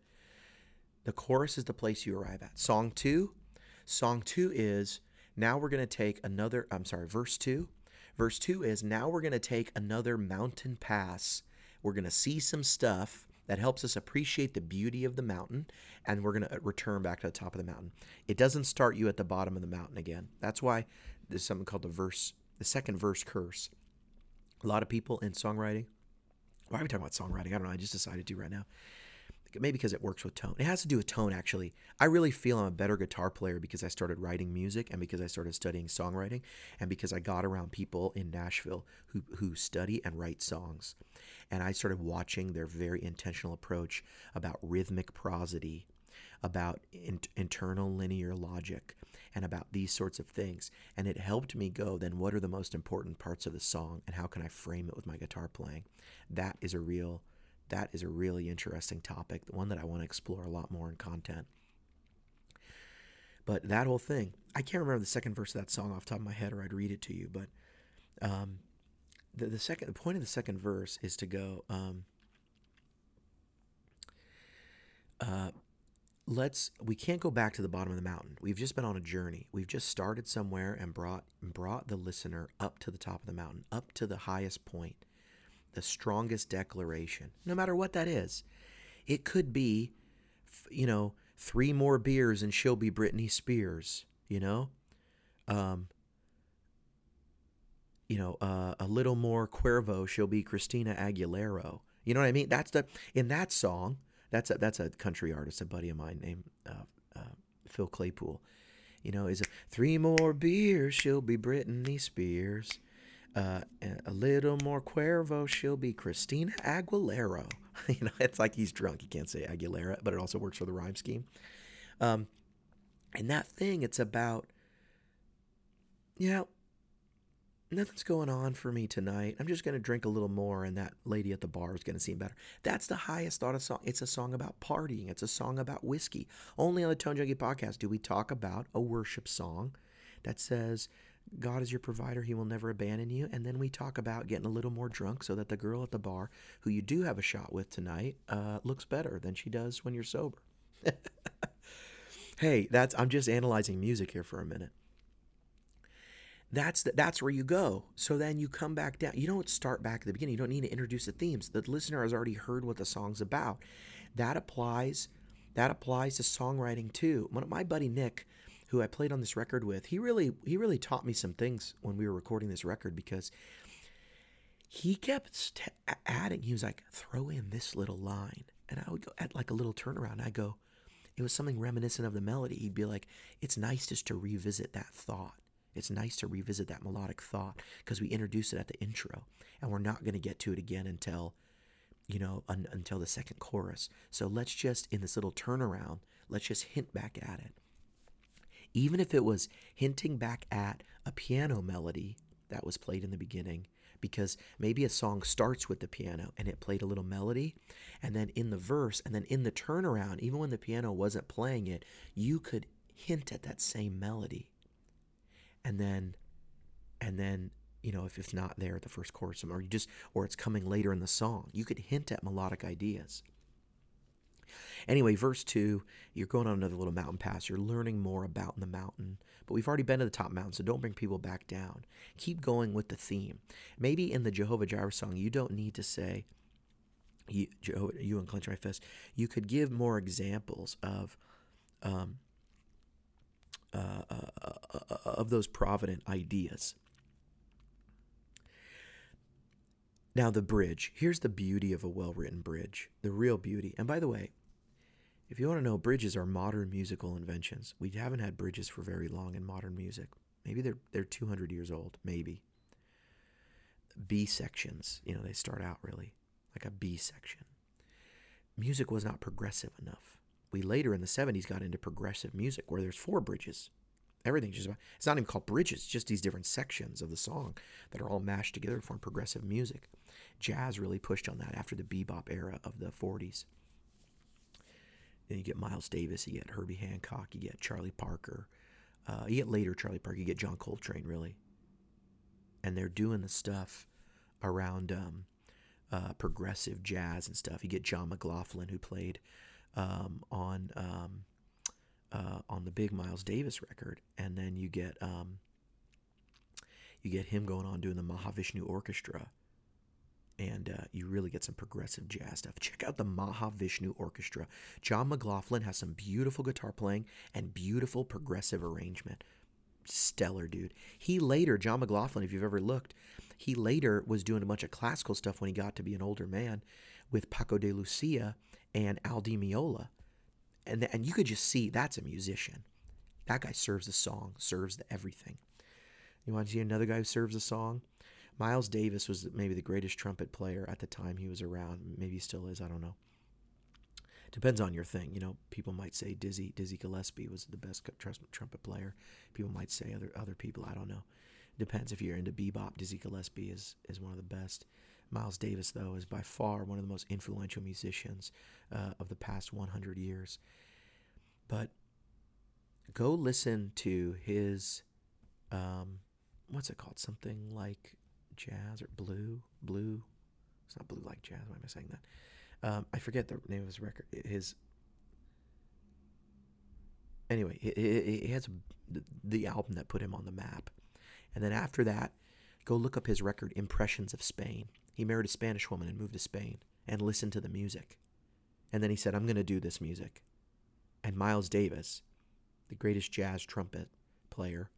The chorus is the place you arrive at. Song 2 is, now we're going to take another, verse 2. Verse 2 is, now we're going to take another mountain pass. We're going to see some stuff that helps us appreciate the beauty of the mountain, and we're going to return back to the top of the mountain. It doesn't start you at the bottom of the mountain again. That's why there's something called the second verse curse. A lot of people in songwriting, why are we talking about songwriting? I don't know. I just decided to right now. Maybe because it works with tone. It has to do with tone, actually. I really feel I'm a better guitar player because I started writing music and because I started studying songwriting and because I got around people in Nashville who study and write songs. And I started watching their very intentional approach about rhythmic prosody, about internal linear logic, and about these sorts of things. And it helped me go, then what are the most important parts of the song and how can I frame it with my guitar playing? That is a really interesting topic, the one that I want to explore a lot more in content. But that whole thing, I can't remember the second verse of that song off the top of my head, or I'd read it to you. But the point of the second verse is to go, we can't go back to the bottom of the mountain. We've just been on a journey. We've just started somewhere and brought the listener up to the top of the mountain, up to the highest point. The strongest declaration, no matter what that is. It could be, you know, 3 more beers and she'll be Britney Spears, you know? A little more Cuervo, she'll be Christina Aguilera. You know what I mean? In that song, that's a country artist, a buddy of mine named Phil Claypool. You know, is 3 more beers, she'll be Britney Spears. A little more Cuervo, she'll be Christina Aguilera. You know, it's like he's drunk. He can't say Aguilera, but it also works for the rhyme scheme. And that thing, it's about, you know, nothing's going on for me tonight. I'm just going to drink a little more, and that lady at the bar is going to seem better. That's the highest thought of song. It's a song about partying. It's a song about whiskey. Only on the Tone Junkie podcast do we talk about a worship song that says, God is your provider, he will never abandon you. And then we talk about getting a little more drunk so that the girl at the bar, who you do have a shot with tonight, looks better than she does when you're sober. Hey, I'm just analyzing music here for a minute. That's where you go. So then you come back down. You don't start back at the beginning. You don't need to introduce the themes. The listener has already heard what the song's about. That applies to songwriting too. My buddy Nick, who I played on this record with, he really taught me some things when we were recording this record, because he kept adding. He was like, throw in this little line. And I would go at like a little turnaround. I go, it was something reminiscent of the melody. He'd be like, it's nice just to revisit that thought. It's nice to revisit that melodic thought because we introduced it at the intro and we're not going to get to it again until the second chorus. So let's just, in this little turnaround, let's just hint back at it. Even if it was hinting back at a piano melody that was played in the beginning, because maybe a song starts with the piano and it played a little melody, and then in the verse and then in the turnaround, even when the piano wasn't playing it, you could hint at that same melody. And then, you know, if it's not there at the first chorus, or it's coming later in the song, you could hint at melodic ideas. Anyway, verse 2, you're going on another little mountain pass. You're learning more about the mountain. But we've already been to the top mountain, so don't bring people back down. Keep going with the theme. Maybe in the Jehovah Jireh song, you don't need to say, you unclench my fist. You could give more examples of those provident ideas. Now the bridge. Here's the beauty of a well-written bridge, the real beauty. And by the way, if you want to know, bridges are modern musical inventions. We haven't had bridges for very long in modern music. Maybe they're 200 years old, maybe. B sections, you know, they start out really like a B section. Music was not progressive enough. We later in the 70s got into progressive music where there's 4 bridges. Everything's just about, it's not even called bridges, it's just these different sections of the song that are all mashed together to form progressive music. Jazz really pushed on that after the bebop era of the 40s. Then you get Miles Davis, you get Herbie Hancock, you get Charlie Parker, you get later Charlie Parker, you get John Coltrane, really. And they're doing the stuff around progressive jazz and stuff. You get John McLaughlin, who played on the big Miles Davis record, and then you get him going on doing the Mahavishnu Orchestra, and you really get some progressive jazz stuff. Check out the Mahavishnu Orchestra. John McLaughlin has some beautiful guitar playing and beautiful progressive arrangement. Stellar dude. He later, John McLaughlin, if you've ever looked, he later was doing a bunch of classical stuff when he got to be an older man with Paco de Lucia and Al Di Meola. And you could just see that's a musician. That guy serves the song, serves the everything. You want to see another guy who serves the song? Miles Davis was maybe the greatest trumpet player at the time he was around. Maybe he still is. I don't know. Depends on your thing. You know, people might say Dizzy Gillespie was the best trumpet player. People might say other people. I don't know. Depends if you're into bebop. Dizzy Gillespie is one of the best. Miles Davis, though, is by far one of the most influential musicians of the past 100 years. But go listen to his, what's it called? Something like Jazz or Blue. It's not Blue Like Jazz. Why am I saying that? I forget the name of his record. Anyway, he has the album that put him on the map. And then after that, go look up his record, Impressions of Spain. He married a Spanish woman and moved to Spain and listened to the music. And then he said, I'm going to do this music. And Miles Davis, the greatest jazz trumpet player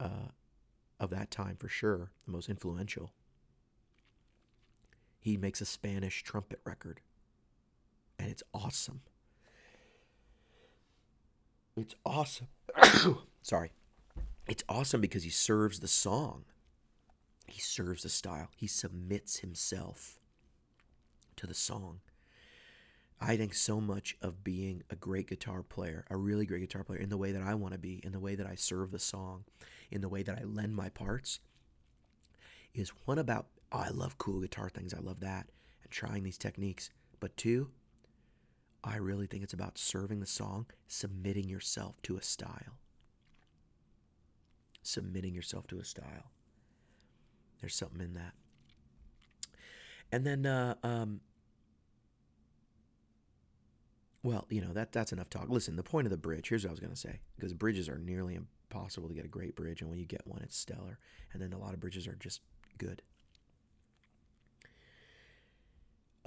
of that time for sure, the most influential, he makes a Spanish trumpet record. And it's awesome. It's awesome. Sorry. It's awesome because he serves the song. He serves the style. He submits himself to the song. I think so much of being a great guitar player, a really great guitar player, in the way that I want to be, in the way that I serve the song, in the way that I lend my parts, is one about, I love cool guitar things, I love that, and trying these techniques. But two, I really think it's about serving the song, submitting yourself to a style. Submitting yourself to a style. There's something in that. And then, well, you know, that's enough talk. Listen, the point of the bridge, here's what I was going to say, because bridges are nearly impossible to get a great bridge, and when you get one, it's stellar. And then a lot of bridges are just good.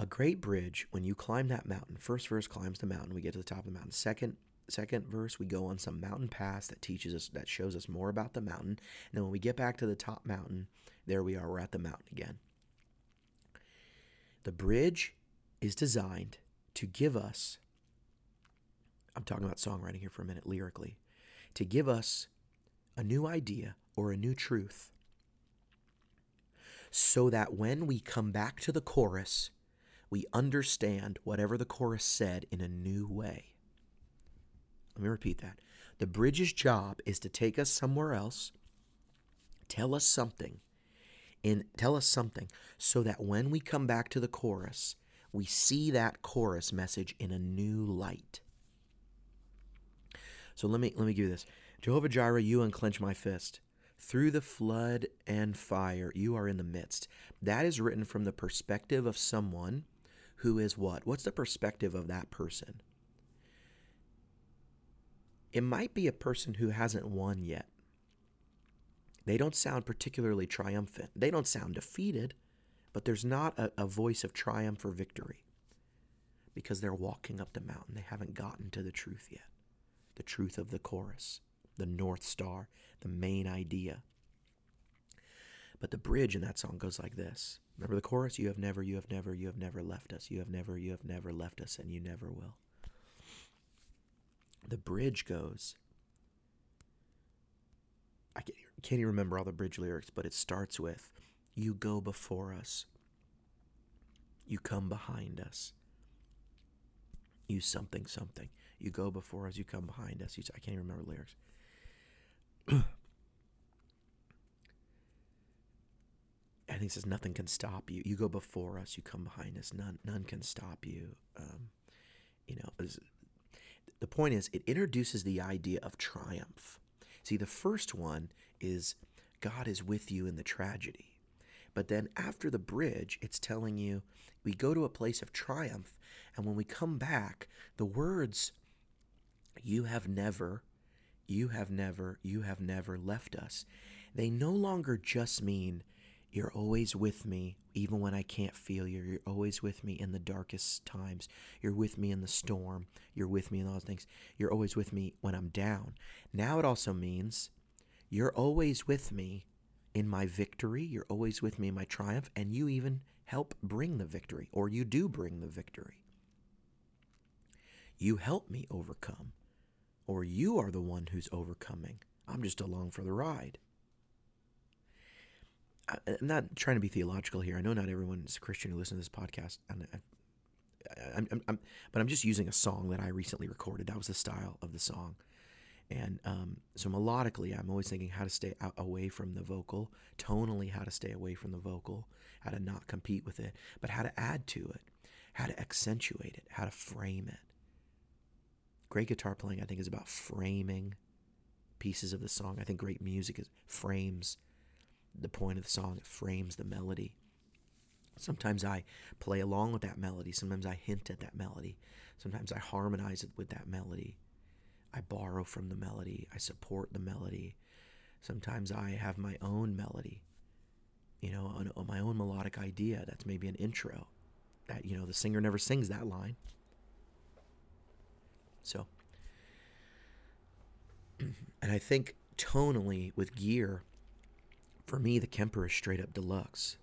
A great bridge, when you climb that mountain, first verse climbs the mountain, we get to the top of the mountain. Second verse, we go on some mountain pass that teaches us, that shows us more about the mountain. And then when we get back to the top mountain, there we are, we're at the mountain again. The bridge is designed to give us, I'm talking about songwriting here for a minute lyrically, to give us a new idea or a new truth so that when we come back to the chorus, we understand whatever the chorus said in a new way. Let me repeat that. The bridge's job is to take us somewhere else, tell us something, so that when we come back to the chorus, we see that chorus message in a new light. So let me give you this. Jehovah Jireh, you unclench my fist. Through the flood and fire, you are in the midst. That is written from the perspective of someone who is what? What's the perspective of that person? It might be a person who hasn't won yet. They don't sound particularly triumphant. They don't sound defeated, but there's not a voice of triumph or victory because they're walking up the mountain. They haven't gotten to the truth yet, the truth of the chorus, the North Star, the main idea. But the bridge in that song goes like this. Remember the chorus? You have never left us. You have never left us, and you never will. The bridge goes, I can't even remember all the bridge lyrics, but it starts with, you go before us, you come behind us, you something something, you go before us, you come behind us, I can't even remember lyrics. I think it says nothing can stop you, you go before us, you come behind us, none can stop you, you know, the point is, it introduces the idea of triumph. See, the first one is God is with you in the tragedy. But then after the bridge, it's telling you we go to a place of triumph. And when we come back, the words, you have never left us. They no longer just mean You're always with me, even when I can't feel you. You're always with me in the darkest times. You're with me in the storm. You're with me in all those things. You're always with me when I'm down. Now it also means you're always with me in my victory. You're always with me in my triumph. And you even help bring the victory, or you do bring the victory. You help me overcome, or you are the one who's overcoming. I'm just along for the ride. I'm not trying to be theological here. I know not everyone is a Christian who listens to this podcast, and but I'm just using a song that I recently recorded. That was the style of the song, and so melodically, I'm always thinking how to stay away from the vocal, tonally how to stay away from the vocal, how to not compete with it, but how to add to it, how to accentuate it, how to frame it. Great guitar playing, I think, is about framing pieces of the song. I think great music frames the point of the song. It frames the melody. Sometimes I play along with that melody. Sometimes I hint at that melody. Sometimes I harmonize it with that melody. I borrow from the melody. I support the melody. Sometimes I have my own melody, you know, my own melodic idea. That's maybe an intro that, you know, the singer never sings that line. So, and I think tonally with Gear, for me, the Kemper is straight up deluxe.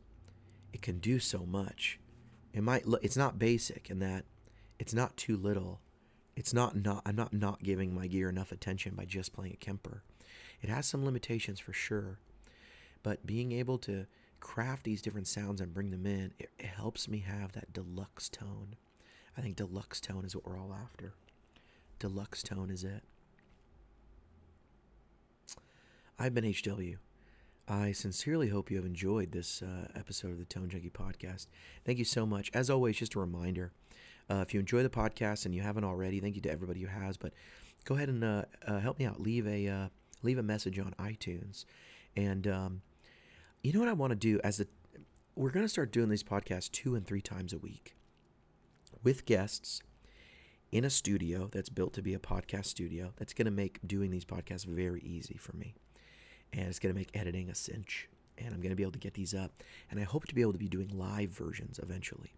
It can do so much. It's not basic in that it's not too little. It's not I'm not giving my Gear enough attention by just playing a Kemper. It has some limitations for sure, but being able to craft these different sounds and bring them in, it helps me have that deluxe tone. I think deluxe tone is what we're all after. Deluxe tone is it. I've been HW. I sincerely hope you have enjoyed this episode of the Tone Junkie Podcast. Thank you so much. As always, just a reminder, if you enjoy the podcast and you haven't already, thank you to everybody who has, but go ahead and help me out. Leave a message on iTunes. And you know what I want to do? We're going to start doing these podcasts 2 and 3 times a week with guests, in a studio that's built to be a podcast studio. That's going to make doing these podcasts very easy for me. And it's going to make editing a cinch. And I'm going to be able to get these up. And I hope to be able to be doing live versions eventually.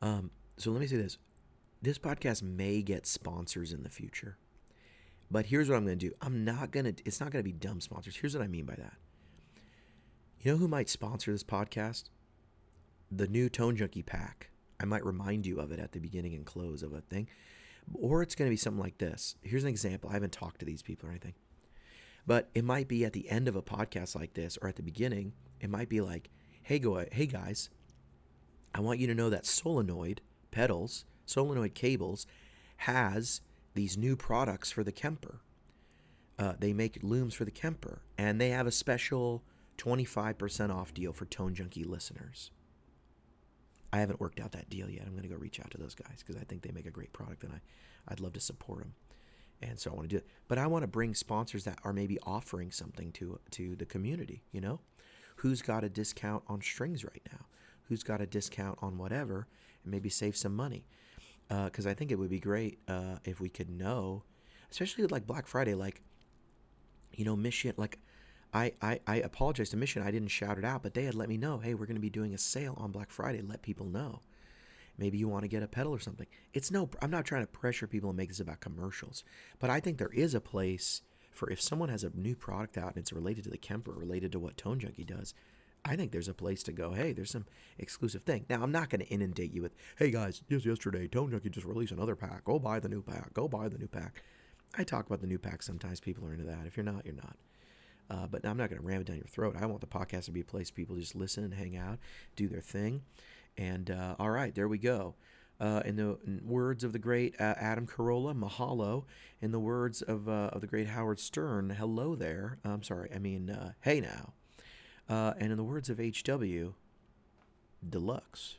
So let me say this. This podcast may get sponsors in the future. But here's what I'm going to do. It's not going to be dumb sponsors. Here's what I mean by that. You know who might sponsor this podcast? The new Tone Junkie pack. I might remind you of it at the beginning and close of a thing. Or it's going to be something like this. Here's an example. I haven't talked to these people or anything. But it might be at the end of a podcast like this, or at the beginning, it might be like, hey guys, I want you to know that solenoid cables has these new products for the Kemper. They make looms for the Kemper, and they have a special 25% off deal for Tone Junkie listeners. I haven't worked out that deal yet. I'm going to go reach out to those guys because I think they make a great product, and I'd love to support them. And so I want to do it. But I want to bring sponsors that are maybe offering something to the community, you know? Who's got a discount on strings right now? Who's got a discount on whatever? And maybe save some money. Because I think it would be great if we could know, especially like Black Friday, like, you know, Mission, like, I apologize to Mission. I didn't shout it out, but they had let me know, hey, we're going to be doing a sale on Black Friday. Let people know. Maybe you want to get a pedal or something. I'm not trying to pressure people and make this about commercials, but I think there is a place for if someone has a new product out and it's related to the Kemper, related to what Tone Junkie does, I think there's a place to go, hey, there's some exclusive thing. Now, I'm not going to inundate you with, hey, guys, just yesterday, Tone Junkie just released another pack. Go buy the new pack. Go buy the new pack. I talk about the new pack sometimes. People are into that. If you're not, you're not. But I'm not going to ram it down your throat. I want the podcast to be a place people just listen and hang out, do their thing. And all right, there we go. In the words of the great Adam Carolla, mahalo. In the words of the great Howard Stern, hello there. I'm sorry, I mean, hey now. And in the words of HW, deluxe.